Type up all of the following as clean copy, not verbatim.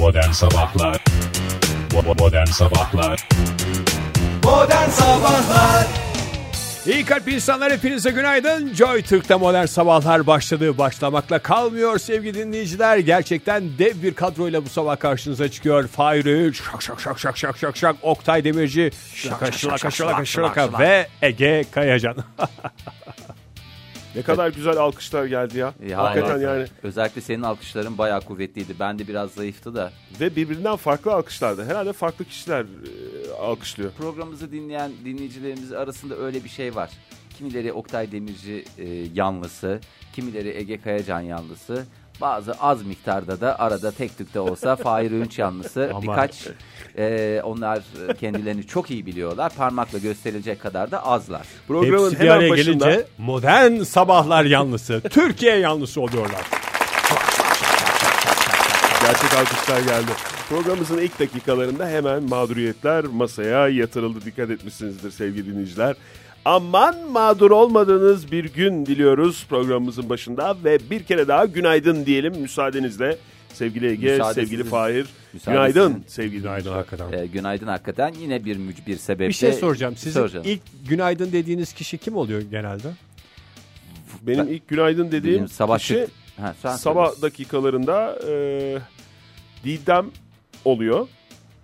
Modern Sabahlar. Modern Sabahlar. Modern Sabahlar. İyi kalp insanlar, hepinize günaydın. Joy Türk'te Modern Sabahlar başladı. Başlamakla kalmıyor sevgili dinleyiciler. Gerçekten dev bir kadroyla bu sabah karşınıza çıkıyor. Fahir Ünç, şak şak, Oktay Demirci, şaka ve Ege Kayacan. Ne kadar güzel alkışlar geldi ya. Hakikaten yani. Özellikle senin alkışların bayağı kuvvetliydi. Ben de biraz zayıftı da. Ve birbirinden farklı alkışlardı. Herhalde farklı kişiler alkışlıyor. Programımızı dinleyen dinleyicilerimiz arasında öyle bir şey var. Kimileri Oktay Demirci yanlısı, kimileri Ege Kayacan yanlısı. Bazı az miktarda da arada tek tük de olsa Fahir Ünç yanlısı birkaç onlar kendilerini çok iyi biliyorlar. Parmakla gösterilecek kadar da azlar. Programın hepsi bir araya başında... gelince Modern Sabahlar yanlısı, Türkiye yanlısı oluyorlar. Gerçek alkışlar geldi. Programımızın ilk dakikalarında hemen mağduriyetler masaya yatırıldı. Dikkat etmişsinizdir sevgili dinleyiciler. Aman mağdur olmadığınız bir gün diliyoruz programımızın başında ve bir kere daha günaydın diyelim müsaadenizle. Sevgili Ege, sevgili Fahir, günaydın sevgili Günaydın hakikaten. Günaydın hakikaten yine bir mücbir sebeple. Bir şey soracağım, sizin ilk günaydın dediğiniz kişi kim oluyor genelde? Benim ilk günaydın dediğim sabah kişi sabah dakikalarında Didem oluyor.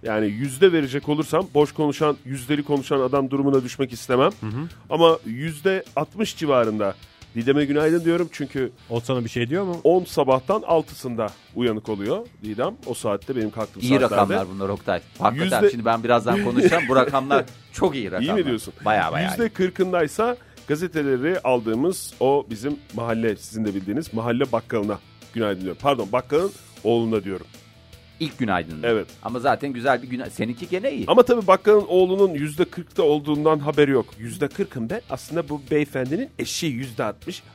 Yani yüzde verecek olursam boş konuşan, yüzdeli konuşan adam durumuna düşmek istemem. Hı hı. Ama %60 civarında Didem'e günaydın diyorum çünkü... O sana bir şey diyor mu? 10 sabahtan 6'sında uyanık oluyor Didem. O saatte benim kalktığım iyi saatlerde. İyi rakamlar bunlar Oktay. Hakikaten şimdi ben birazdan konuşacağım. Bu rakamlar çok iyi rakamlar. İyi mi diyorsun? Baya. %40'ındaysa gazeteleri aldığımız o bizim mahalle, sizin de bildiğiniz mahalle bakkalına günaydın diyorum. Pardon, bakkalın oğluna diyorum. İlk günaydın. Evet. Ama zaten güzel bir günaydın. Seninki gene iyi. Ama tabii bakkalın oğlunun %40'da olduğundan haberi yok. %40'ım ben. Aslında bu beyefendinin eşi %60.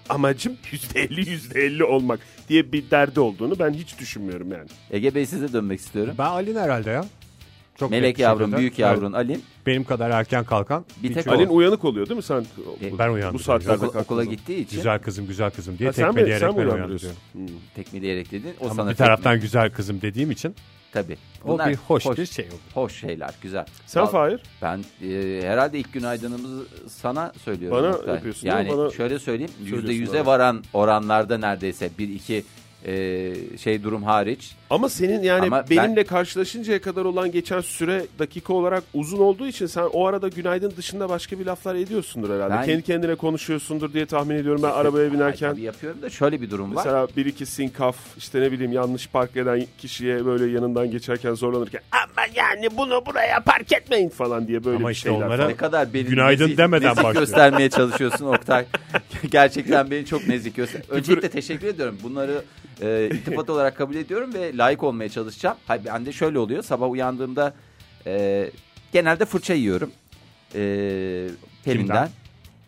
Amacım %50 olmak diye bir derdi olduğunu ben hiç düşünmüyorum yani. Ege Bey, size dönmek istiyorum. Ben Ali'nin herhalde ya. Çok melek yavrum, büyük yavrun Ali'nin. Benim kadar erken kalkan. Bir tek Ali'nin uyanık oluyor değil mi? Sen ben uyandım. Bu saatlerde okula gittiği için. Güzel kızım diye tekmeleyerek ben uyandım. Tekmeleyerek dedin. O ama sana bir taraftan güzel kızım dediğim için. Tabii. Bunlar o bir hoş bir şey oldu. Hoş şeyler, güzel. Sen Fahir? Ben herhalde ilk günaydınımızı sana söylüyorum. Bana hatta. Yapıyorsun. Yani bana şöyle söyleyeyim. %100'e varan oranlarda neredeyse 1-2 durum hariç. Ama senin yani ama benimle karşılaşıncaya kadar olan geçen süre dakika olarak uzun olduğu için sen o arada günaydın dışında başka bir laflar ediyorsundur herhalde. Kendi kendine konuşuyorsundur diye tahmin ediyorum ben arabaya binerken. Yapıyorum da şöyle bir durum var. Mesela bir iki sinkaf yanlış park eden kişiye böyle yanından geçerken zorlanırken ama yani bunu buraya park etmeyin falan diye böyle ama işte şeyler. Onlara ne kadar beni günaydın demeden göstermeye çalışıyorsun Oktay. Gerçekten beni çok nezik göster. Öncelikle teşekkür ediyorum. Bunları iltifat olarak kabul ediyorum ve layık olmaya çalışacağım. Hayır, ben de şöyle oluyor. Sabah uyandığımda genelde fırça yiyorum.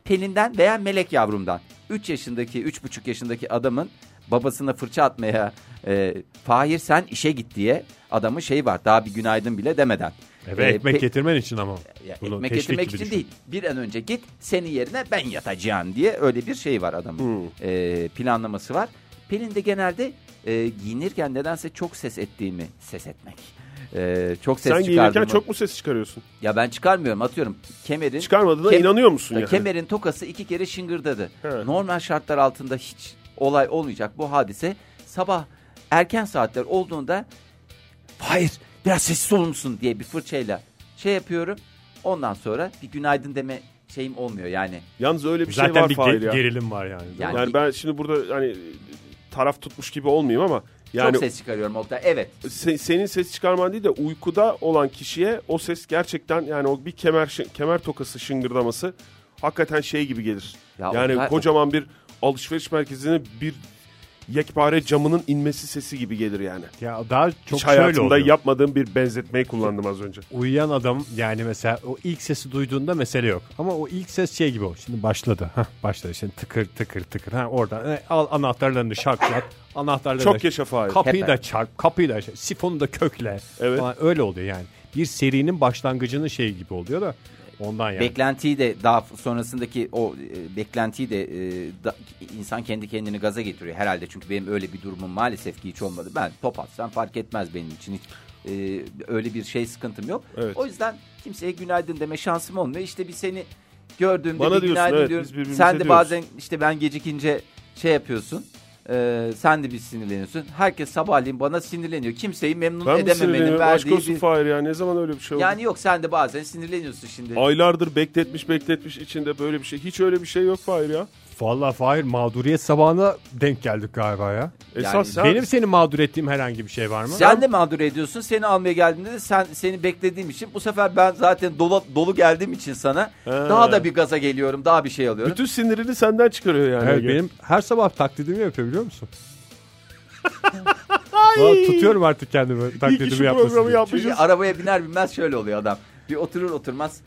Pelin'den veya melek yavrumdan. 3,5 yaşındaki adamın babasına fırça atmaya Fahir sen işe git diye adamın var. Daha bir günaydın bile demeden. Evet, ekmek getirmen için ama. Ekmek getirmek için değil. Bir an önce git, senin yerine ben yatacağım diye öyle bir var adamın. Planlaması var. Pelin de genelde giyinirken nedense çok ses etmek. Çok ses sen giyinirken çok mu ses çıkarıyorsun? Ya ben çıkarmıyorum, atıyorum. Kemerin çıkarmadığına inanıyor musun yani? Kemerin tokası 2 kere şıngırdadı. He. Normal şartlar altında hiç olay olmayacak bu hadise. Sabah erken saatler olduğunda hayır biraz sessiz olur musun diye bir fırçayla yapıyorum. Ondan sonra bir günaydın deme şeyim olmuyor yani. Yalnız öyle bir zaten şey var Fahir ya. Zaten bir gerilim var yani. Yani ben şimdi burada hani taraf tutmuş gibi olmayayım ama yani çok ses çıkarıyorum Oktay. Evet. Senin ses çıkarman değil de uykuda olan kişiye o ses gerçekten yani o bir kemer tokası şıngırdaması hakikaten gibi gelir. Ya yani Oktay, kocaman bir alışveriş merkezinin bir yekpare camının inmesi sesi gibi gelir yani. Ya daha çok hiç hayatımda yapmadığım bir benzetmeyi kullandım az önce. Uyuyan adam yani mesela o ilk sesi duyduğunda mesele yok. Ama o ilk ses gibi o. Şimdi başladı. Başladı şimdi tıkır. Oradan al anahtarlarını şaklat. Anahtarları çok da yaşa Fahir. Kapıyı da çarp. Kapıyı da sifonu da kökle. Evet. Öyle oluyor yani. Bir serinin başlangıcının gibi oluyor da. Ondan yani. Beklentiyi de daha sonrasındaki o beklentiyi de insan kendi kendini gaza getiriyor herhalde. Çünkü benim öyle bir durumum maalesef ki hiç olmadı. Ben top atsam fark etmez benim için hiç. Öyle bir şey sıkıntım yok. Evet. O yüzden kimseye günaydın deme şansım olmuyor. İşte bir seni gördüğümde bana bir diyorsun, günaydın evet, diyorum. Sen de diyoruz. Bazen işte ben gecikince şey yapıyorsun. Sen de bir sinirleniyorsun. Herkes sabahleyin bana sinirleniyor. Kimseyi memnun edememenin verdiği bir... Aşk olsun ya, ne zaman öyle bir şey oldu? Yani yok, sen de bazen sinirleniyorsun şimdi. Aylardır bekletmiş içinde böyle bir şey. Hiç öyle bir şey yok Fahir ya. Vallahi Fahir, mağduriyet sabahına denk geldik galiba ya. Yani esas sen... Benim seni mağdur ettiğim herhangi bir şey var mı? Sen de mağdur ediyorsun. Seni almaya geldiğimde de seni beklediğim için. Bu sefer ben zaten dolu geldiğim için sana daha da bir gaza geliyorum. Daha bir şey alıyorum. Bütün sinirini senden çıkarıyor yani. Evet, benim her sabah taklidimi yapıyorum. Biliyor musun? Tutuyorum artık kendimi taklidimi yapmasın diye. Arabaya biner binmez şöyle oluyor adam. Bir oturur oturmaz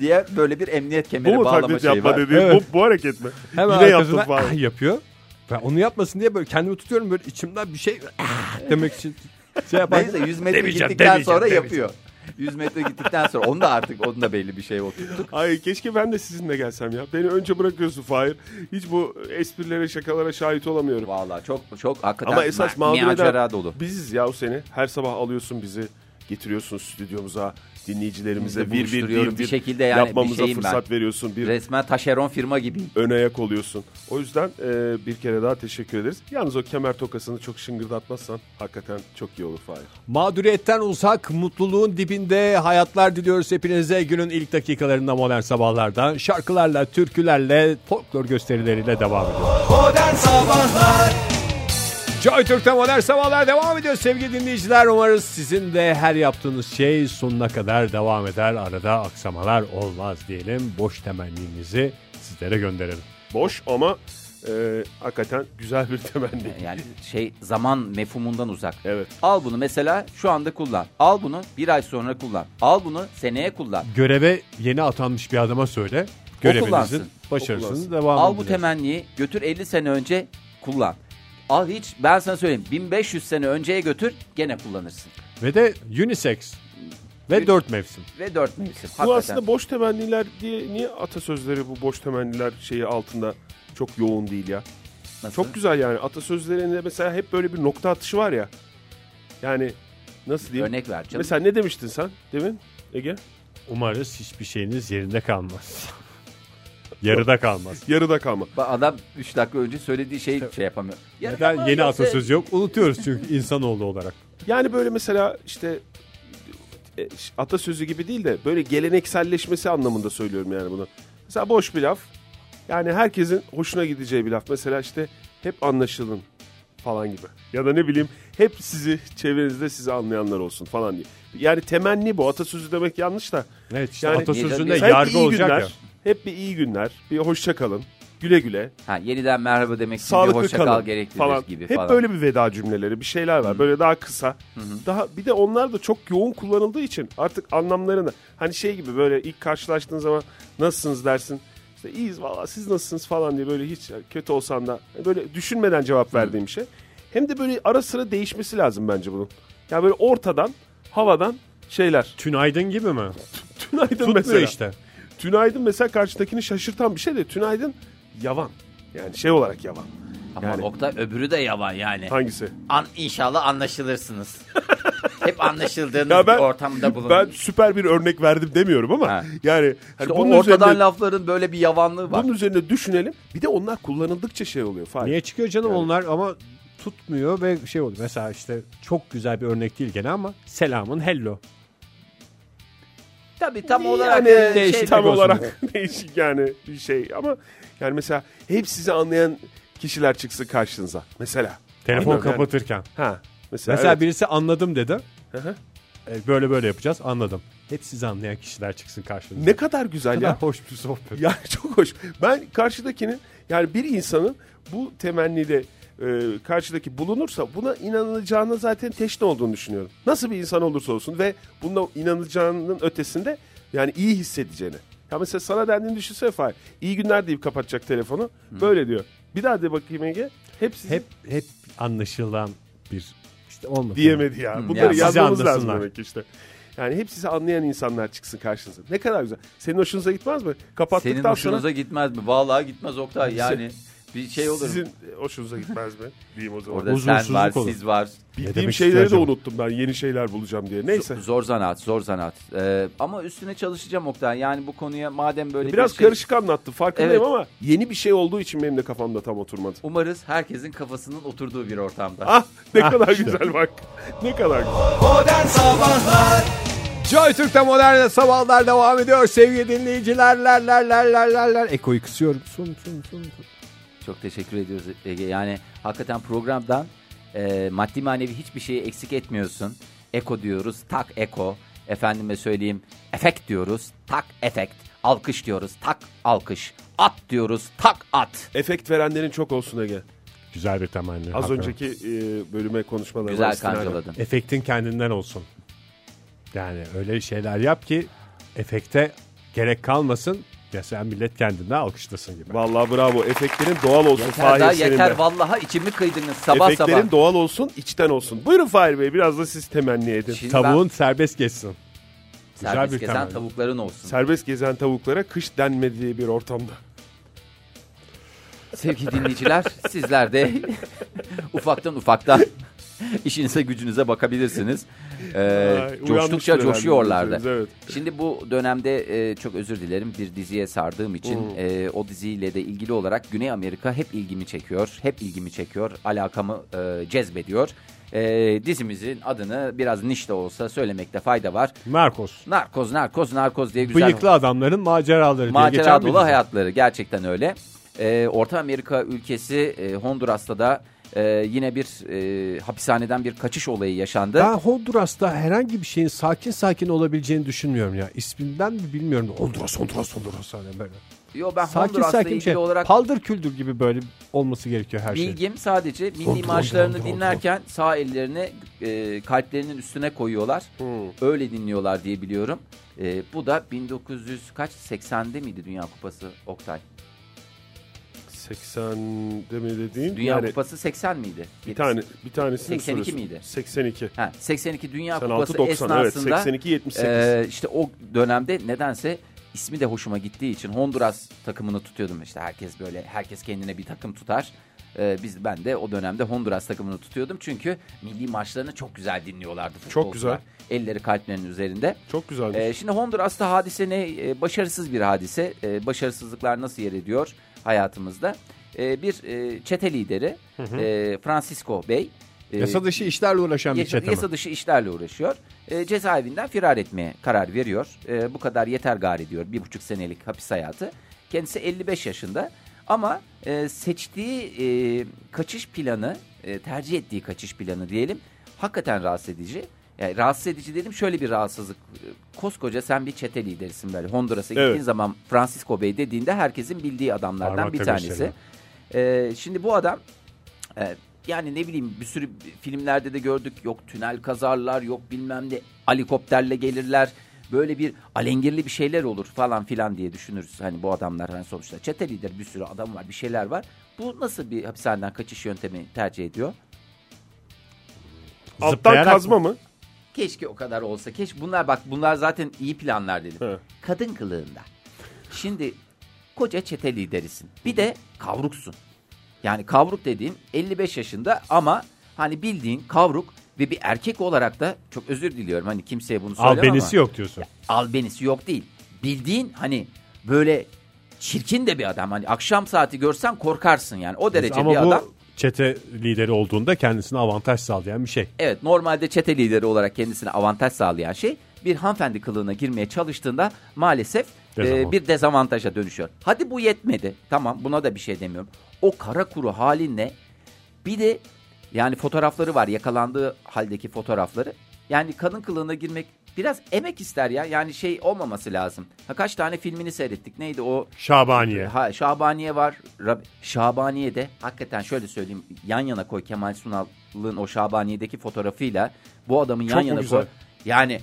diye böyle bir emniyet kemeri bağlama şeyi var. Evet. Bu hareket mi? Hemen yine yaptım falan. Yapıyor. Ben onu yapmasın diye böyle kendimi tutuyorum, böyle içimden bir şey demek için şey yapar. Neyse 100 metre gittikten sonra yapıyor. 100 metre gittikten sonra onu da artık onunla belli bir şey oturttuk. Ay keşke ben de sizinle gelsem ya. Beni önce bırakıyorsun Fahir. Hiç bu esprilere, şakalara şahit olamıyorum. Vallahi çok hakikaten. Ama esas mağdur eden dolu. Biziz ya seni. Her sabah alıyorsun bizi, getiriyorsun stüdyomuza, dinleyicilerimize bir şekilde yani yapmamıza fırsat veriyorsun. Bir resmen taşeron firma gibiyim. Ön ayak oluyorsun. O yüzden bir kere daha teşekkür ederiz. Yalnız o kemer tokasını çok şıngırdatmazsan hakikaten çok iyi olur Fahir. Mağduriyetten uzak, mutluluğun dibinde hayatlar diliyoruz hepinize. Günün ilk dakikalarında Modern Sabahlar'dan şarkılarla, türkülerle, folklor gösterileriyle devam ediyoruz. Modern Sabahlar Joy Türk'te Modern Sabahlar devam ediyor sevgili dinleyiciler. Umarız sizin de her yaptığınız şey sonuna kadar devam eder. Arada aksamalar olmaz diyelim. Boş temenninizi sizlere gönderelim. Boş ama hakikaten güzel bir temenni. Yani zaman mefhumundan uzak. Evet. Al bunu mesela şu anda kullan. Al bunu bir ay sonra kullan. Al bunu seneye kullan. Göreve yeni atanmış bir adama söyle. Görevinizin başarısını devam edin. Al bu temenniyi götür 50 sene önce kullan. Al hiç, ben sana söyleyeyim, 1500 sene önceye götür gene kullanırsın. Ve de unisex ve 4 mevsim. Ve 4 mevsim. Bu aslında boş temenniler diye, niye atasözleri bu boş temenniler şeyi altında çok yoğun değil ya? Nasıl? Çok güzel yani, atasözlerinde mesela hep böyle bir nokta atışı var ya. Yani nasıl diyeyim? Örnek ver canım. Mesela ne demiştin sen demin Ege? Umarız hiçbir şeyiniz yerinde kalmaz. Yarıda kalmaz. Adam 3 dakika önce söylediği şeyi şey yapamıyor. Neden yeni atasözü yok? Unutuyoruz çünkü insanoğlu olarak. Yani böyle mesela işte atasözü gibi değil de böyle gelenekselleşmesi anlamında söylüyorum yani bunu. Mesela boş bir laf. Yani herkesin hoşuna gideceği bir laf. Mesela işte hep anlaşılın falan gibi. Ya da ne bileyim, hep sizi çevrenizde sizi anlayanlar olsun falan diye. Yani temenni bu. Atasözü demek yanlış da. Evet işte yani, atasözünde yargı olacak günler, ya. Hep bir iyi günler, bir hoşça kalın, güle güle. Ha, yeniden merhaba demek için bir hoşça kal gerektirir gibi falan. Hep böyle bir veda cümleleri, bir şeyler var. Hı-hı. Böyle daha kısa. Hı-hı. Daha bir de onlar da çok yoğun kullanıldığı için artık anlamlarını hani şey gibi, böyle ilk karşılaştığın zaman nasılsınız dersin. İşte iyiyiz valla, siz nasılsınız falan diye, böyle hiç kötü olsan da böyle düşünmeden cevap verdiğim şey. Hem de böyle ara sıra değişmesi lazım bence bunun. Yani böyle ortadan, havadan şeyler. Tünaydın gibi mi? Tünaydın tutmuyor mesela. İşte. Tünaydın mesela karşıdakini şaşırtan bir şey de, tünaydın yavan. Yani şey olarak yavan. Ama yani, Oktay, öbürü de yavan yani. Hangisi? İnşallah anlaşılırsınız. Hep anlaşıldığınız bir ortamda bulunun. Ben süper bir örnek verdim demiyorum ama. Ha. Yani işte bunun ortadan üzerine, lafların böyle bir yavanlığı var. Bunun üzerine düşünelim. Bir de onlar kullanıldıkça şey oluyor. Fark. Niye çıkıyor canım yani. Onlar ama tutmuyor ve şey oluyor. Mesela işte çok güzel bir örnek değil gene ama selamın hello. Tabii tam yani olarak değişik, tam olarak değişik yani bir şey ama yani mesela hep sizi anlayan kişiler çıksa karşınıza mesela telefon anladım kapatırken yani. Ha mesela evet. Birisi anladım dedi. Hı-hı. Böyle yapacağız, anladım. Hep sizi anlayan kişiler çıksın karşınıza. Ne kadar güzel, ne kadar ya. Hoş bir sohbet. Yani çok hoş. Ben karşıdakinin, yani bir insanın bu temenniyle karşıdaki bulunursa buna inanacağına zaten teşne olduğunu düşünüyorum. Nasıl bir insan olursa olsun ve buna inanacağının ötesinde yani iyi hissedeceğini. Ya mesela sana dendiğini düşünsene Fahir. İyi günler deyip kapatacak telefonu. Böyle diyor. Bir daha de bakayım Ege. Hep anlaşılan bir işte olmadı. Diyemedi ya. Bunları yazmamız lazım demek işte. Yani hep sizi anlayan insanlar çıksın karşınıza. Ne kadar güzel. Senin hoşunuza gitmez mi? Kapattıktan senin hoşunuza sonra... gitmez mi? Vallahi gitmez Oktay yani. Bir şey olur mu? Sizin hoşunuza gitmez mi? Diyeyim o zaman. Orada sen var, olur. Siz var. Bildiğim şeyleri de unuttum ben. Yeni şeyler bulacağım diye. Neyse. Zor zanaat. Ama üstüne çalışacağım Oktay. Yani bu konuya madem böyle biraz bir şey... karışık anlattım. Farkındayım evet. Ama yeni bir şey olduğu için benim de kafamda tam oturmadı. Umarız herkesin kafasının oturduğu bir ortamda. Ah ne kadar güzel bak. Ne kadar güzel. Modern Sabahlar. Joy Türk'te Modern Sabahlar devam ediyor. Sevgili dinleyiciler. Ekoyu kısıyorum. Son. Çok teşekkür ediyoruz Ege. Yani hakikaten programdan maddi manevi hiçbir şeyi eksik etmiyorsun. Eko diyoruz, tak eko. Efendime söyleyeyim, efekt diyoruz, tak efekt. Alkış diyoruz, tak alkış. At diyoruz, tak at. Efekt verenlerin çok olsun Ege. Güzel bir temenni. Az hakikaten. Önceki bölüme konuşmaları. Güzel kancaladın. Efektin kendinden olsun. Yani öyle şeyler yap ki efekte gerek kalmasın. Ya sen millet kendine alkışlasın gibi. Vallahi bravo. Efektlerin doğal olsun Fahir seninle. Yeter vallaha içimi kıydınız sabah. Efektlerin doğal olsun, içten olsun. Buyurun Fahir Bey biraz da siz temenni edin. Şimdi tavuğun serbest geçsin. Serbest gezen temenni. Tavukların olsun. Serbest gezen tavuklara kış denmediği bir ortamda. Sevgili dinleyiciler sizler de ufaktan işinize gücünüze bakabilirsiniz. Coştukça coşuyorlardı. Evet. Şimdi bu dönemde çok özür dilerim bir diziye sardığım için o diziyle de ilgili olarak Güney Amerika hep ilgimi çekiyor, alakamı cezbediyor. Dizimizin adını biraz niş de olsa söylemekte fayda var. Narcos diye güzel. Bıyıklı adamların maceraları diye geçen bir dizi. Hayatları gerçekten öyle. Orta Amerika ülkesi Honduras'ta da yine bir hapishaneden bir kaçış olayı yaşandı. Ben Honduras'ta herhangi bir şeyin sakin olabileceğini düşünmüyorum ya. İsminden mi bilmiyorum. Honduras hani böyle. Yo ben sakin, Honduras'la sakin ilgili şey, olarak paldır küldür gibi böyle olması gerekiyor her şey. Bilgim sadece milli marşlarını dinlerken sağ ellerini kalplerinin üstüne koyuyorlar. Öyle dinliyorlar diye biliyorum. Bu da 1980'de miydi Dünya Kupası Oktay? 80'de mi dediğin? Dünya Kupası 80 miydi? Bir tanesini 82 soruyorsun. Miydi? 82. Ha, 82 Dünya 86, Kupası 90, esnasında. Evet, 82-78. İşte o dönemde nedense ismi de hoşuma gittiği için Honduras takımını tutuyordum. İşte herkes kendine bir takım tutar. Ben de o dönemde Honduras takımını tutuyordum. Çünkü milli maçlarını çok güzel dinliyorlardı. Çok güzel. Elleri kalplerinin üzerinde. Çok güzeldi. Şimdi Honduras'ta hadise ne? Başarısız bir hadise. Başarısızlıklar nasıl yer ediyor hayatımızda? Bir çete lideri Francisco Bey. Yasa dışı işlerle uğraşan bir çete mi? Yasa dışı işlerle uğraşıyor. Cezaevinden firar etmeye karar veriyor. Bu kadar yeter gari diyor. 1,5 senelik hapis hayatı. Kendisi 55 yaşında. Ama seçtiği kaçış planı, tercih ettiği kaçış planı diyelim, hakikaten rahatsız edici. Yani rahatsız edici dedim şöyle bir rahatsızlık. Koskoca sen bir çete liderisin böyle. Honduras'a gittiğin zaman Francisco Bey dediğinde herkesin bildiği adamlardan bir tanesi. Şimdi bu adam yani ne bileyim bir sürü filmlerde de gördük. Yok tünel kazarlar, yok bilmem ne helikopterle gelirler. Böyle bir alengirli bir şeyler olur falan filan diye düşünürüz. Hani bu adamlar hani sonuçta çete lideri bir sürü adam var bir şeyler var. Bu nasıl bir hapishaneden kaçış yöntemi tercih ediyor? Alttan kazma mı? Keşke o kadar olsa. Bunlar zaten iyi planlar dedim. He. Kadın kılığında. Şimdi koca çete liderisin. Bir de kavruksun. Yani kavruk dediğin 55 yaşında ama hani bildiğin kavruk. Ve bir erkek olarak da çok özür diliyorum hani kimseye bunu söylemem ama. Albenisi yok diyorsun. Albenisi yok değil. Bildiğin hani böyle çirkin de bir adam. Hani akşam saati görsen korkarsın yani o derece ama bir adam. Ama bu çete lideri olduğunda kendisine avantaj sağlayan bir şey. Evet normalde çete lideri olarak kendisine avantaj sağlayan şey bir hanımefendi kılığına girmeye çalıştığında maalesef bir dezavantaja dönüşüyor. Hadi bu yetmedi. Tamam buna da bir şey demiyorum. O kara kuru halinle bir de yani fotoğrafları var yakalandığı haldeki fotoğrafları. Yani kadın kılığına girmek biraz emek ister ya. Yani şey olmaması lazım. Kaç tane filmini seyrettik neydi o? Şabaniye. Şabaniye var. Şabaniye'de hakikaten şöyle söyleyeyim. Yan yana koy Kemal Sunal'ın o Şabaniye'deki fotoğrafıyla bu adamın çok yan yana güzel. Koy. Yani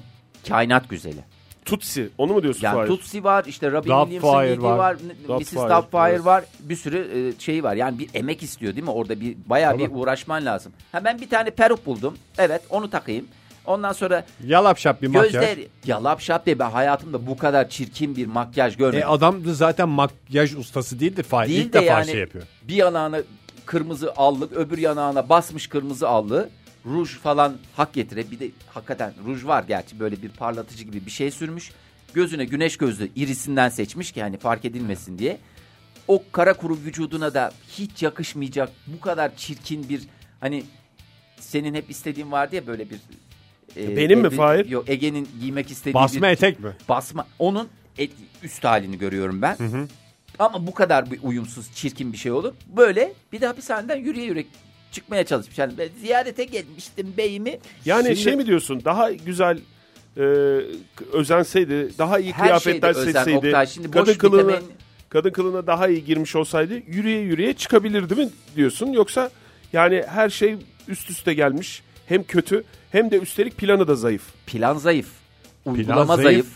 kainat güzeli. Tootsie onu mu diyorsun? Yani Tootsie var işte Robin Williams'ın dediği var. Mrs. Doubtfire var. Bir sürü şeyi var. Yani bir emek istiyor değil mi? Orada bir bayağı bir uğraşman lazım. Ha ben bir tane peruk buldum. Evet onu takayım. Ondan sonra yalap şap bir makyaj. Gözleri yalap şap diye ben hayatımda bu kadar çirkin bir makyaj görmedim. Adam da zaten makyaj ustası değildi. Değil İlk de defa yani, şey yapıyor. Bir yanağına kırmızı allık, öbür yanağına basmış kırmızı allığı. Ruj falan hak getire. Bir de hakikaten ruj var gerçi, böyle bir parlatıcı gibi bir şey sürmüş. Gözüne güneş gözlüğü irisinden seçmiş ki hani fark edilmesin diye. O kara kuru vücuduna da hiç yakışmayacak bu kadar çirkin bir, hani senin hep istediğin vardı ya böyle bir. Benim mi Fahir? Yok, Ege'nin giymek istediği basma bir, etek mi? Basma. Onun üst halini görüyorum ben. Hı hı. Ama bu kadar bir uyumsuz çirkin bir şey olur. Böyle bir de hapishaneden yürüye çıkmaya çalışmış. Yani ben ziyarete gelmiştim beyimi. Yani şimdi, şey mi diyorsun, daha güzel özenseydi, daha iyi kıyafetler seçseydi, kadın kılığına daha iyi girmiş olsaydı yürüye çıkabilirdi mi diyorsun? Yoksa yani her şey üst üste gelmiş, hem kötü hem de üstelik planı da zayıf. Plan zayıf, uygulama zayıf.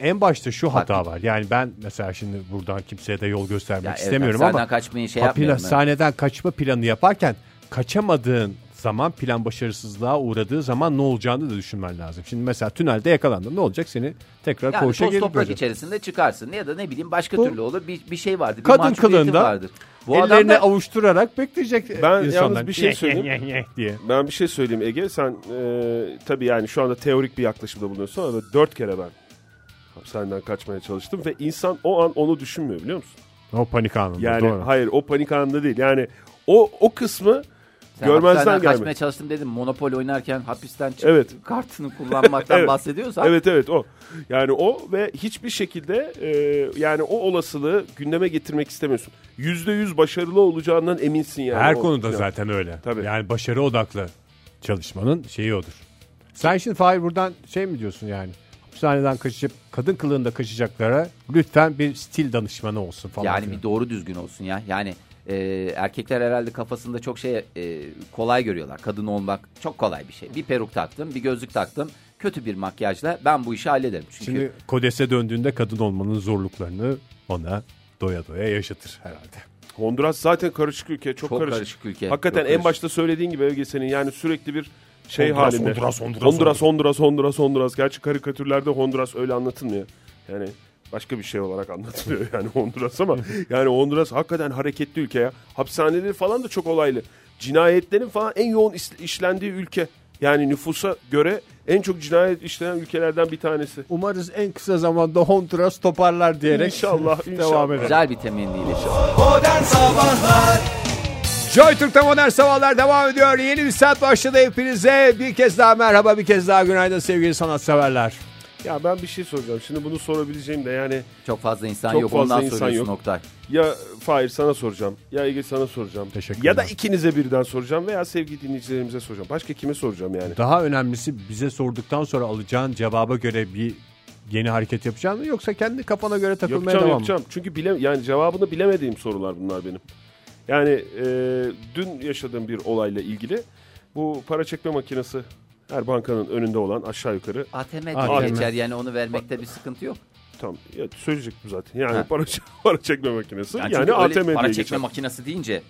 En başta şu hata var. Yani ben mesela şimdi buradan kimseye de yol göstermek istemiyorum ama hapishaneden kaçma planı yaparken kaçamadığın zaman, plan başarısızlığa uğradığı zaman ne olacağını da düşünmen lazım. Şimdi mesela tünelde yakalandın, ne olacak? Seni tekrar yani koğuşa gelip toprak içerisinde çıkarsın ya da ne bileyim başka türlü olur. Bir şey vardır. Kadın kılığında ellerini avuşturarak bekleyecek. Ben yalnız bir şey söyleyeyim. Ben bir şey söyleyeyim Ege. Sen tabii yani şu anda teorik bir yaklaşımda bulunuyorsun ama 4 kere ben hapishaneden kaçmaya çalıştım ve insan o an onu düşünmüyor, biliyor musun? O panik anında. Yani doğru. Hayır, o panik anında değil. Yani o kısmı sen görmezden gelme. Kaçmaya çalıştım dedim. Monopol oynarken hapisten çıkıp kartını kullanmaktan bahsediyorsan. Evet o. Yani o ve hiçbir şekilde yani o olasılığı gündeme getirmek istemiyorsun. %100 başarılı olacağından eminsin yani. Her konuda zaten öyle. Tabii. Yani başarı odaklı çalışmanın şeyi odur. Sen şimdi Fahir buradan şey mi diyorsun yani? Hapishaneden kaçıp kadın kılığında kaçacaklara lütfen bir stil danışmanı olsun falan. Yani bir doğru düzgün olsun ya. Yani erkekler herhalde kafasında çok şey kolay görüyorlar. Kadın olmak çok kolay bir şey. Bir peruk taktım, bir gözlük taktım. Kötü bir makyajla ben bu işi hallederim. Çünkü şimdi Kodes'e döndüğünde kadın olmanın zorluklarını ona doya doya yaşatır herhalde. Honduras zaten karışık ülke. Çok karışık ülke. Hakikaten en başta söylediğin gibi Ege, senin yani sürekli bir şey halinde. Honduras. Gerçi karikatürlerde Honduras öyle anlatılmıyor. Yani başka bir şey olarak anlatılıyor yani Honduras ama yani Honduras hakikaten hareketli ülke ya. Hapishaneleri falan da çok olaylı. Cinayetlerin falan en yoğun işlendiği ülke. Yani nüfusa göre en çok cinayet işlenen ülkelerden bir tanesi. Umarız en kısa zamanda Honduras toparlar diyerek inşallah devam edelim. Güzel bir temenniyle inşallah. Modern Sabahlar Joy Türk'te Modern Sabahlar devam ediyor. Yeni bir saat başladı. Hepinize bir kez daha merhaba, bir kez daha günaydın sevgili sanatseverler. Ya ben bir şey soracağım. Şimdi bunu sorabileceğim de yani. Çok fazla insan çok yok. Fazla ondan insan soruyorsun Oktay. Ya Fahir sana soracağım. Ya Ege sana soracağım. Teşekkür ederim. Ya da ikinize birden soracağım veya sevgili dinleyicilerimize soracağım. Başka kime soracağım yani? Daha önemlisi bize sorduktan sonra alacağın cevaba göre bir yeni hareket yapacaksın mı? Yoksa kendi kafana göre takılmaya devam mı? Yapacağım. Çünkü yani cevabını bilemediğim sorular bunlar benim. Yani dün yaşadığım bir olayla ilgili, bu para çekme makinesi her bankanın önünde olan aşağı yukarı. ATM geçer yani, onu vermekte bir sıkıntı yok. Tamam ya, söyleyecektim zaten yani para çekme makinesi yani ATM diye geçer. Para çekme makinesi deyince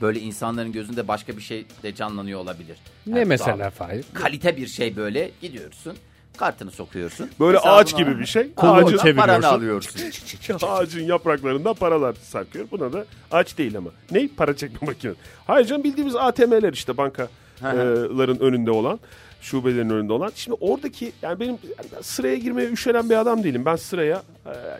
böyle insanların gözünde başka bir şey de canlanıyor olabilir. Yani ne mesela Fahir? Kalite bir şey, böyle gidiyorsun. Kartını sokuyorsun. Böyle mesela ağaç gibi bir şey. Ağacın paranı alıyorsun. Ağacın yapraklarından paralar sarkıyor. Buna da ağaç değil ama. Ne? Para çekme makinesi. Hayır canım, bildiğimiz ATM'ler işte, bankaların önünde olan, şubelerin önünde olan. Şimdi oradaki yani benim sıraya girmeye üşenen bir adam değilim. Ben sıraya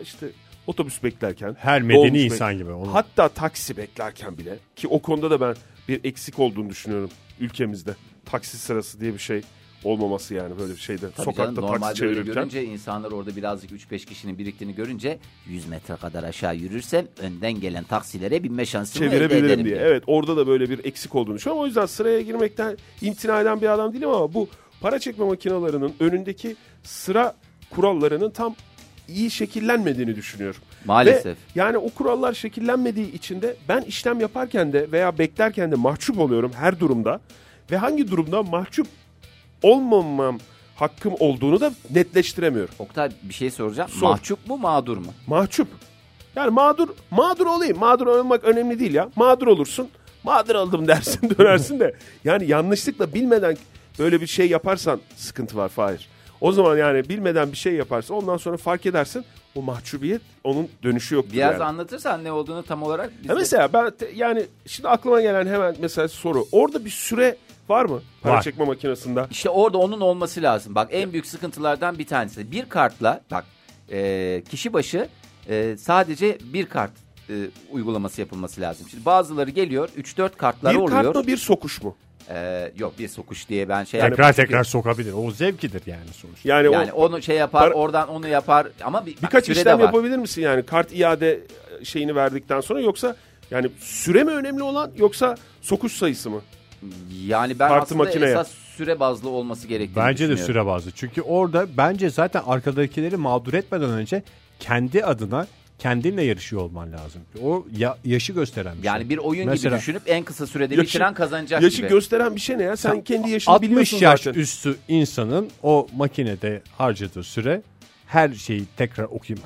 işte otobüs beklerken. Her medeni insan gibi. Onu. Hatta taksi beklerken bile, ki o konuda da ben bir eksik olduğunu düşünüyorum ülkemizde. Taksi sırası diye bir şey olmaması yani, böyle bir şeyde. Tabii sokakta canım, taksi çevirirken görünce insanlar orada birazcık 3-5 kişinin biriktiğini görünce 100 metre kadar aşağı yürürsem önden gelen taksilere binme şansımı elde ederim diye. Evet, orada da böyle bir eksik olduğunu düşünüyorum. O yüzden sıraya girmekten imtina eden bir adam değilim ama bu para çekme makinelerinin önündeki sıra kurallarının tam iyi şekillenmediğini düşünüyorum. Maalesef. Ve yani o kurallar şekillenmediği için de ben işlem yaparken de veya beklerken de mahcup oluyorum her durumda. Ve hangi durumda mahcup olmamam hakkım olduğunu da netleştiremiyorum. Oktay bir şey soracağım. Sor. Mahcup mu, mağdur mu? Mahcup. Yani mağdur olayım. Mağdur olmak önemli değil ya. Mağdur olursun. Mağdur oldum dersin, dönersin de. Yani yanlışlıkla bilmeden böyle bir şey yaparsan sıkıntı var Fahir. O zaman yani bilmeden bir şey yaparsa ondan sonra fark edersin o mahcubiyet, onun dönüşü yoktur. Biraz yani anlatırsan ne olduğunu tam olarak. Bize... Mesela ben yani şimdi aklıma gelen hemen mesela soru. Orada bir süre var mı? Para var. Çekme makinesinde. İşte orada onun olması lazım. Bak en büyük sıkıntılardan bir tanesi. Bir kartla bak kişi başı sadece bir kart uygulaması yapılması lazım. Şimdi bazıları geliyor 3-4 kartlar oluyor. Bir kartla bir sokuş mu? Yok bir sokuş diye ben şey... Tekrar sokabilir. O zevkidir yani sonuç. Yani onu şey yapar, oradan onu yapar ama birkaç işlem yapabilir misin yani? Kart iade şeyini verdikten sonra yoksa yani süre mi önemli olan yoksa sokuş sayısı mı? Yani ben kartı aslında esas süre bazlı olması gerektiğini düşünüyorum. Bence de süre bazlı. Çünkü orada bence zaten arkadakileri mağdur etmeden önce kendi adına kendinle yarışıyor olman lazım. O yaşı gösteren bir şey. Yani bir oyun mesela, gibi düşünüp en kısa sürede bitiren kazanacak yaşı gibi. Yaşı gösteren bir şey ne ya? Sen kendi yaşını biliyorsun zaten. 60 yaş üstü insanın o makinede harcadığı süre her şeyi tekrar okuyayım.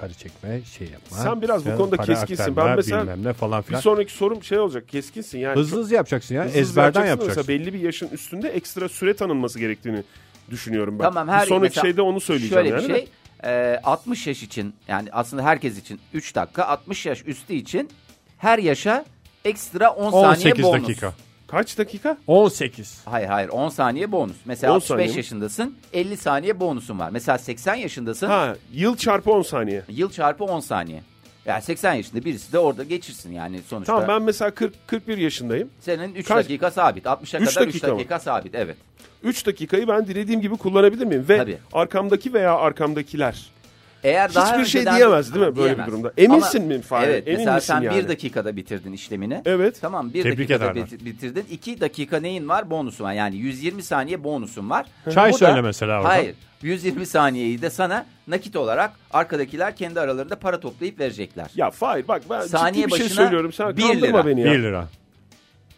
Para çekme, şey yapma. Sen biraz bu konuda keskinsin. Aktarma, ben mesela bir sonraki sorum şey olacak. Keskinsin yani. Hızlı yapacaksın ya. Ezberden yapacaksın. Mesela belli bir yaşın üstünde ekstra süre tanınması gerektiğini düşünüyorum ben. Tamam, her bir sonraki şeyde onu söyleyeceğim. Şöyle yani bir şey. 60 yaş için yani aslında herkes için 3 dakika, 60 yaş üstü için her yaşa ekstra 10 saniye bonus. 18 dakika. Kaç dakika? 18. Hayır 10 saniye bonus. Mesela 65 yaşındasın 50 saniye bonusun var. Mesela 80 yaşındasın. Yıl çarpı 10 saniye. Yıl çarpı 10 saniye. Yani 80 yaşında birisi de orada geçirsin yani sonuçta. Tamam ben mesela 40-41 yaşındayım. Senin 3 dakika sabit. 60'a kadar 3 dakika sabit evet. 3 dakikayı ben dilediğim gibi kullanabilir miyim? Ve tabii. Arkamdaki veya arkamdakiler eğer hiçbir daha şey diyemez değil mi böyle diyemez. Bir durumda? Eminsin mi Fahir? Evet, emin mesela sen yani? 1 dakikada bitirdin işlemini. Evet. Tamam 1 dakikada bitirdin. 2 dakika neyin var? Bonusun var. Yani 120 saniye bonusun var. Çay o söyle da, mesela orada. Hayır. 120 saniyeyi de sana nakit olarak arkadakiler kendi aralarında para toplayıp verecekler. Ya Fahir bak ben saniye ciddi bir şey söylüyorum. Sen kandırma beni ya. 1 lira.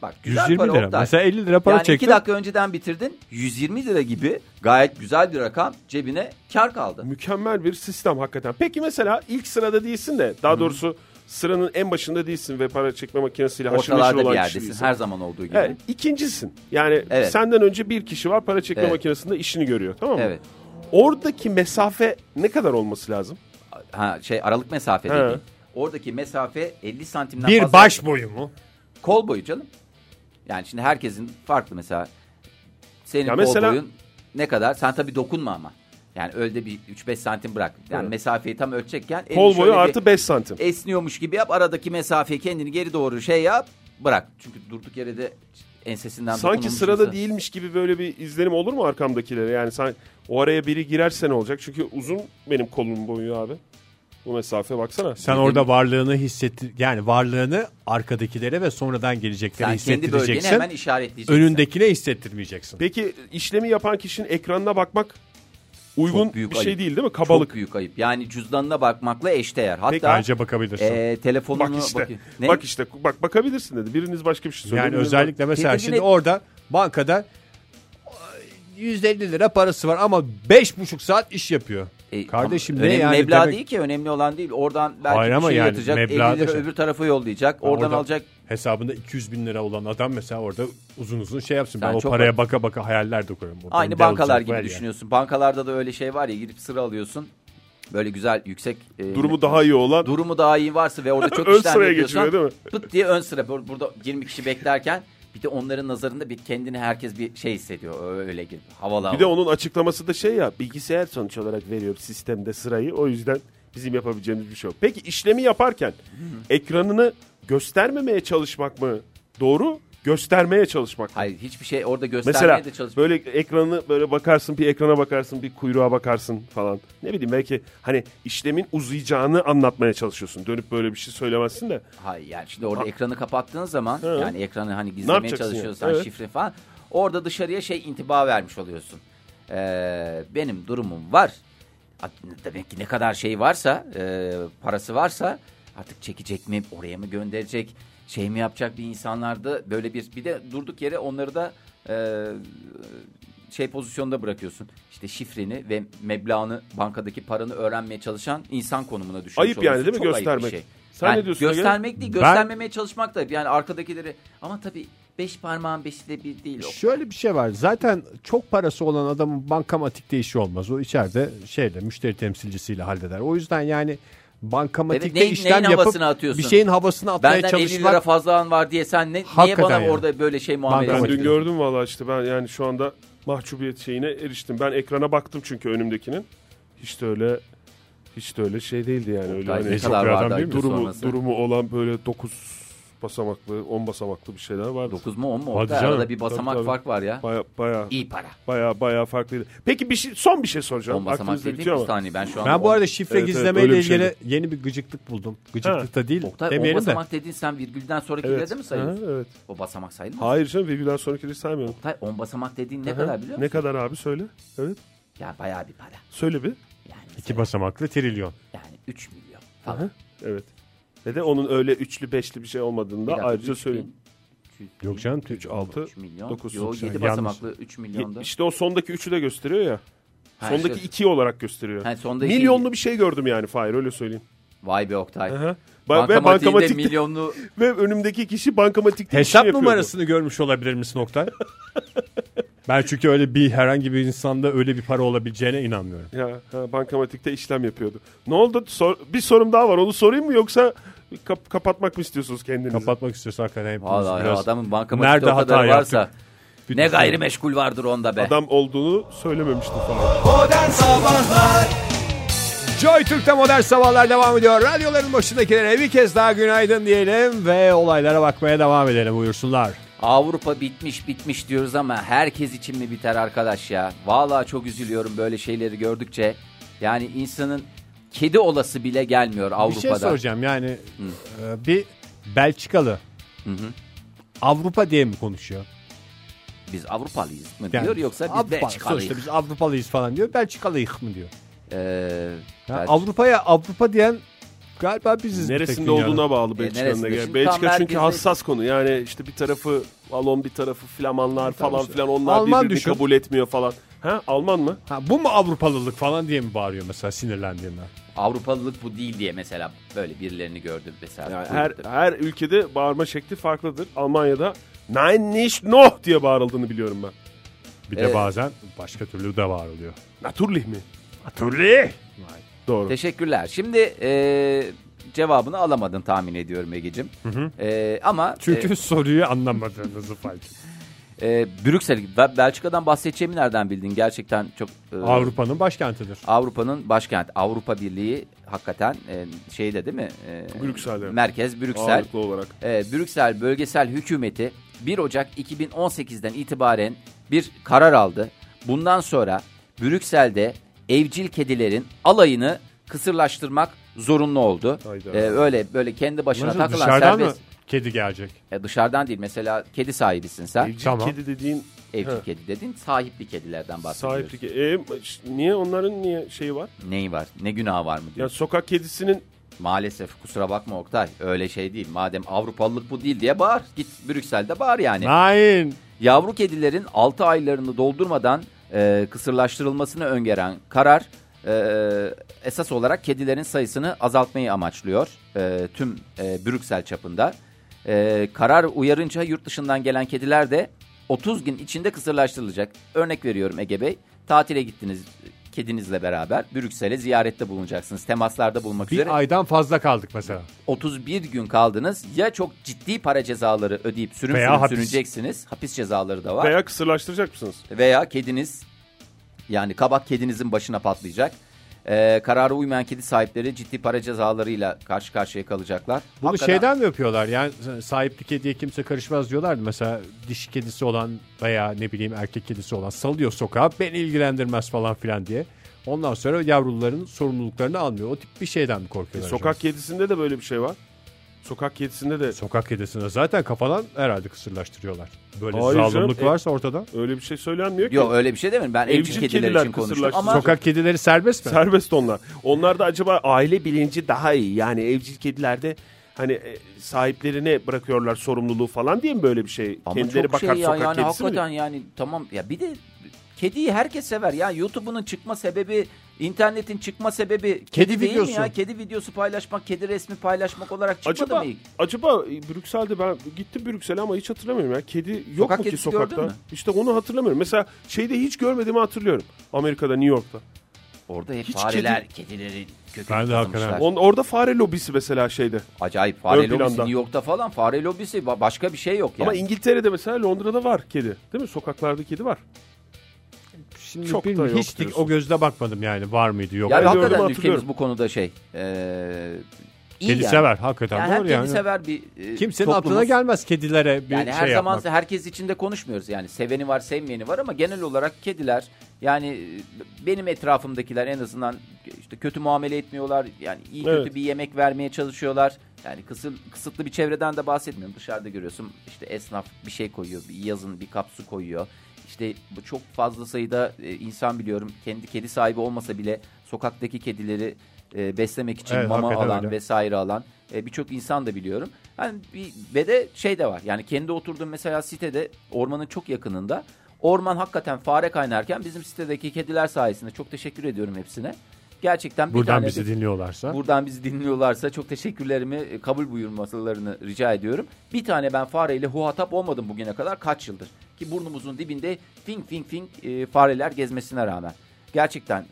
Bak, 120 lira. Mesela 50 lira para yani çektin. 2 dakika önceden bitirdin. 120 lira gibi gayet güzel bir rakam cebine kar kaldı. Mükemmel bir sistem hakikaten. Peki mesela ilk sırada değilsin de daha doğrusu sıranın en başında değilsin ve para çekme makinesiyle haşır neşir olan bir yerdesin. Her zaman olduğu gibi. Evet, ikincisin. Yani senden önce bir kişi var para çekme makinesinde işini görüyor tamam mı? Evet. Oradaki mesafe ne kadar olması lazım? Aralık mesafe dediğin. Oradaki mesafe 50 santimden fazla. Bir baş boyu mu? Kol boyu canım. Yani şimdi herkesin farklı mesela. Senin ya mesela, boyun ne kadar? Sen tabii dokunma ama. Yani öyle bir 3-5 santim bırak. Yani mesafeyi tam ölçecekken. Kol boyu artı 5 santim. Esniyormuş gibi yap. Aradaki mesafeyi kendini geri doğru şey yap. Bırak. Çünkü durduk yere de ensesinden dokunulmuş. Sanki sırada değilmiş gibi böyle bir izlenim olur mu arkamdakilere? Yani sen o araya biri girerse ne olacak? Çünkü uzun benim kolum boyu abi. Bu mesafe baksana. Sen orada varlığını hissettir, yani varlığını arkadakilere ve sonradan geleceklere hissettireceksin. Sen kendi bölgeni hemen işaretleyeceksin. Önündekine hissettirmeyeceksin. Peki işlemi yapan kişinin ekranına bakmak uygun bir şey ayıp. Değil mi? Kabalık. Çok büyük ayıp. Yani cüzdanına bakmakla eşdeğer. Hatta bence bakabilirsin. Telefonunu bak bakabilirsin dedi. Biriniz başka bir şey söylüyor. Yani özellikle mesela şimdi orada bankada 150 lira parası var ama 5,5 saat iş yapıyor. Kardeşim ne önemli yani? Meblağ demek... değil ki önemli olan değil. Oradan belki bir şey yani, yatacak 50 lira öbür tarafa yollayacak. Oradan alacak. Hesabında 200 bin lira olan adam mesela orada uzun şey yapsın. Sen ben o paraya baka baka hayaller de koyuyorum. Orada aynı bankalar gibi düşünüyorsun. Yani. Bankalarda da öyle şey var ya girip sıra alıyorsun. Böyle güzel yüksek. Durumu daha iyi varsa ve orada çok işlem yapıyorsan. Değil mi? Pıt diye ön sıra. Burada 20 kişi beklerken. Bir de onların nazarında bir kendini herkes bir şey hissediyor öyle gibi havalı. Bir de onun açıklaması da şey ya bilgisayar sonuç olarak veriyor sistemde sırayı o yüzden bizim yapabileceğimiz bir şey yok. Peki işlemi yaparken ekranını göstermemeye çalışmak mı doğru? Göstermeye çalışmak. Hayır hiçbir şey orada göstermeye mesela, de çalışmak. Böyle ekranı böyle bakarsın bir ekrana bakarsın bir kuyruğa bakarsın falan. Ne bileyim belki hani işlemin uzayacağını anlatmaya çalışıyorsun. Dönüp böyle bir şey söylemezsin de. Hayır yani şimdi orada ekranı kapattığın zaman yani ekranı hani gizlemeye çalışıyorsan şifre falan. Orada dışarıya intiba vermiş oluyorsun. Benim durumum var. Demek ki ne kadar varsa parası varsa artık çekecek mi oraya mı gönderecek şey mi yapacak bir insanlarda böyle bir de durduk yere onları da pozisyonda bırakıyorsun. İşte şifreni ve meblağını bankadaki paranı öğrenmeye çalışan insan konumuna düşmüş ayıp oluyorsun. Ayıp yani değil mi? Çok göstermek. Ayıp bir şey. Sen ne diyorsun? Göstermek değil, göstermemeye çalışmak da yani arkadakileri ama tabii beş parmağın beşi de bir değil. Şöyle bir şey var. Zaten çok parası olan adamın bankamatikte işi olmaz. O içeride şeyle, müşteri temsilcisiyle halleder. O yüzden yani bankamatikte evet, işlem yapıp bir şeyin havasını atmaya benden çalışmak. Benden 50 lira fazlan var diye sen niye bana yani orada böyle şey muamele ediyorsun? Ben dün gördüm valla işte. Ben yani şu anda mahcubiyet şeyine eriştim. Ben ekrana baktım çünkü önümdekinin. Hiç de öyle şey değildi yani. Öyle hani çok adam değil mi? Durumu olan böyle 9 basamaklı, 10 basamaklı bir şeyler vardı. 9 mu 10 mu? Orada arada bir basamak tabii. Fark var ya. Baya iyi para. Baya farklıydı. Peki son bir şey soracağım. 10 basamak dediğim bir saniye. Ben bu arada şifre gizlemeyle ilgili yeni bir gıcıklık buldum. Gıcıklıkta değil. Oktay, 10 basamak dediğin sen virgülden sonrakileri de mi sayıyorsun? Evet. O basamak sayılmaz. Hayır canım, virgülden sonrakileri saymıyorum. Oktay, 10 basamak dediğin ne kadar biliyor musun? Ne kadar abi, söyle. Evet. Ya baya bir para. Söyle bir. Yani 2 basamaklı trilyon. Yani 3 milyon falan. Evet. Ve de onun öyle üçlü beşli bir şey olmadığını da ayrıca söyleyeyim. Yok canım, 3, 6, 9. Yok 7 basamaklı 3 milyonda. İşte o sondaki 3'ü de gösteriyor ya. Ha, sondaki 2 olarak gösteriyor. Ha, milyonlu bir şey gördüm yani Fahir, öyle söyleyeyim. Vay be Oktay. Bankamatiğinde milyonlu. Ve önümdeki kişi bankamatikte hesap numarasını görmüş olabilir misin Oktay? Ben çünkü öyle bir herhangi bir insanda öyle bir para olabileceğine inanmıyorum. Ya bankamatikte işlem yapıyordu. Ne oldu? Bir sorum daha var. Onu sorayım mı yoksa kapatmak mı istiyorsunuz kendinizi? Kapatmak istiyorsun hakikaten hepimiz. Vallahi biraz adamın bankamatikte nerede o kadar hata varsa yaptık. Ne gayrimeşgul vardır onda be. Adam olduğunu söylememişti falan. Modern Sabahlar. Joy Türk'te Modern Sabahlar devam ediyor. Radyoların başındakilere bir kez daha günaydın diyelim ve olaylara bakmaya devam edelim, buyursunlar. Avrupa bitmiş diyoruz ama herkes için mi biter arkadaş ya? Vallahi çok üzülüyorum böyle şeyleri gördükçe. Yani insanın kedi olası bile gelmiyor Avrupa'da. Bir şey soracağım yani. Bir Belçikalı Avrupa diye mi konuşuyor? Biz Avrupalıyız mı diyor yani, yoksa biz Belçikalıyız. Sonuçta biz Avrupalıyız falan diyor, Belçikalıyız mı diyor. Avrupa'ya Avrupa diyen... Galiba biziz. Neresinde olduğuna bağlı Belçika'nın da. Belçika çünkü hassas konu. Yani işte bir tarafı Alman, bir tarafı Flamanlar falan filan, onlar birbirini kabul etmiyor falan. Ha, Alman mı? Ha, bu mu Avrupalılık falan diye mi bağırıyor mesela sinirlendiğinden? Avrupalılık bu değil diye mesela böyle birilerini gördüm mesela. Yani her ülkede bağırma şekli farklıdır. Almanya'da nein nicht noch diye bağırıldığını biliyorum ben. Bir de bazen başka türlü de bağırılıyor. Natürlich mi? Natürlich. Doğru. Teşekkürler. Şimdi cevabını alamadın tahmin ediyorum Ege'cim. Ama çünkü soruyu anlamadığınızı fark ettim. Brüksel, Belçika'dan bahsedeceğimi nereden bildin? Gerçekten çok... Avrupa'nın başkentidir. Avrupa'nın başkenti. Avrupa Birliği hakikaten şeyde değil mi? Brüksel'de. Merkez Brüksel. Ağırlıklı olarak. Brüksel Bölgesel Hükümeti 1 Ocak 2018'den itibaren bir karar aldı. Bundan sonra Brüksel'de evcil kedilerin alayını kısırlaştırmak zorunlu oldu. Öyle böyle kendi başına nasıl, takılan dışarıdan serbest. Dışarıdan mı kedi gelecek? Dışarıdan değil. Mesela kedi sahibisin sen. Evcil kedi dediğin sahipli kedilerden bahsediyorsun. Sahipli kedi. Niye onların şeyi var? Neyi var? Ne günahı var mı diyor? Yani sokak kedisinin... Maalesef kusura bakma Oktay. Öyle şey değil. Madem Avrupalılık bu değil diye bağır. Git Brüksel'de bağır yani. Nein. Yavru kedilerin 6 aylarını doldurmadan kısırlaştırılmasını öngören karar esas olarak kedilerin sayısını azaltmayı amaçlıyor tüm Brüksel çapında. Karar uyarınca yurt dışından gelen kediler de 30 gün içinde kısırlaştırılacak. Örnek veriyorum Ege Bey, tatile gittiniz kedinizle beraber Brüksel'e ziyarette bulunacaksınız, temaslarda bulunmak üzere. Bir aydan fazla kaldık mesela. 31 gün kaldınız ya, çok ciddi para cezaları ödeyip sürüneceksiniz. Hapis cezaları da var. Veya kısırlaştıracak mısınız? Veya kediniz, yani kabak kedinizin başına patlayacak. Karara uymayan kedi sahipleri ciddi para cezalarıyla karşı karşıya kalacaklar. Bunu hakikaten... şeyden mi yapıyorlar? Yani sahipli kediye kimse karışmaz diyorlardı. Mesela dişi kedisi olan veya ne bileyim erkek kedisi olan salıyor sokağa, beni ilgilendirmez falan filan diye. Ondan sonra yavruların sorumluluklarını almıyor. O tip bir şeyden mi korkuyorlar? Sokak kedisinde de böyle bir şey var. Sokak kedisinde zaten kafadan herhalde kısırlaştırıyorlar. Böyle zalimlik varsa ortada. Öyle bir şey söylenmiyor ki. Yok öyle bir şey demiyorum. Ben evcil kediler için konuştum. Ama sokak kedileri serbest mi? Serbest onlar. Onlarda acaba aile bilinci daha iyi. Yani evcil kedilerde hani sahiplerine bırakıyorlar sorumluluğu falan diye mi böyle bir şey? Ama kendileri bakar sokak kedisi mi? Hakikaten yani tamam ya, bir de Kediyi herkes sever ya. YouTube'un çıkma sebebi, internetin çıkma sebebi kedi değil videosu. Mi ya? Kedi videosu paylaşmak, kedi resmi paylaşmak olarak çıkmadı acaba, mı ilk? Acaba Brüksel'de ben gittim Brüksel'e ama hiç hatırlamıyorum ya. Kedi yok mu ki sokakta? İşte onu hatırlamıyorum. Mesela şeyde hiç görmediğimi hatırlıyorum. Amerika'da, New York'ta. Orada hep hiç fareler, kedileri kökünü kazımışlar. Orada fare lobisi mesela şeyde. Acayip fare lobisi planda. New York'ta falan fare lobisi başka bir şey yok yani. Ama İngiltere'de mesela Londra'da var kedi. Değil mi? Sokaklarda kedi var. Şimdi çok da yok hiç diyorsun. O gözle bakmadım yani var mıydı yok. Yani hakikaten ülkemiz bu konuda şey... iyi kedi yani. Sever hakikaten yani doğru yani. Sever bir, kimsenin aklına gelmez kedilere bir yani şey her zaman yapmak. Herkes için de konuşmuyoruz yani seveni var sevmeyeni var ama genel olarak kediler yani benim etrafımdakiler en azından işte kötü muamele etmiyorlar yani iyi evet. Kötü bir yemek vermeye çalışıyorlar yani kısıtlı bir çevreden de bahsetmiyorum dışarıda görüyorsun işte esnaf bir şey koyuyor yazın bir kap su koyuyor. İşte çok fazla sayıda insan biliyorum kendi kedi sahibi olmasa bile sokaktaki kedileri beslemek için evet, mama alan öyle. Vesaire alan birçok insan da biliyorum. Yani ve de şey de var yani kendi oturduğum mesela sitede ormanın çok yakınında orman hakikaten fare kaynarken bizim sitedeki kediler sayesinde çok teşekkür ediyorum hepsine. Gerçekten bir buradan tane bizi dinliyorlarsa. Buradan bizi dinliyorlarsa çok teşekkürlerimi kabul buyurmalarını rica ediyorum. Bir tane ben fareyle huhatap olmadım bugüne kadar kaç yıldır. Ki burnumuzun dibinde fink fareler gezmesine rağmen. Gerçekten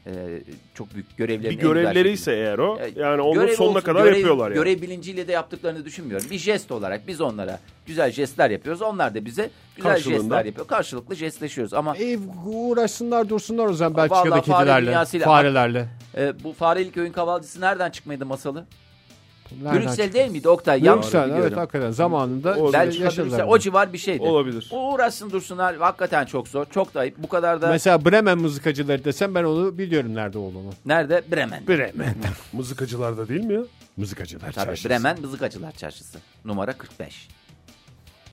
çok büyük görevlerini... Bir görevleri ise eğer o, yani onun sonuna kadar yapıyorlar. Görev yani. Bilinciyle de yaptıklarını düşünmüyorum. Bir jest olarak biz onlara güzel jestler yapıyoruz. Onlar da bize güzel jestler yapıyor. Karşılıklı jestleşiyoruz ama... uğraşsınlar dursunlar o zaman Belçika'da kedilerle, farelerle. Bu fareli köyün kavalcısı nereden çıkmaydı masalı? Brüksel değil miydi Oktay? Brüksel evet hakikaten zamanında Belçika, o civar bir şeydi. Olabilir. O uğraşsın dursunlar hakikaten çok zor. Çok da ayıp bu kadar da. Mesela Bremen mızıkacıları desem ben onu biliyorum nerede olduğunu. Nerede? Bremen. Mızıkacılar da değil mi ya? Mızıkacılar Çarşısı. Tabii Bremen Mızıkacılar Çarşısı. Numara 45.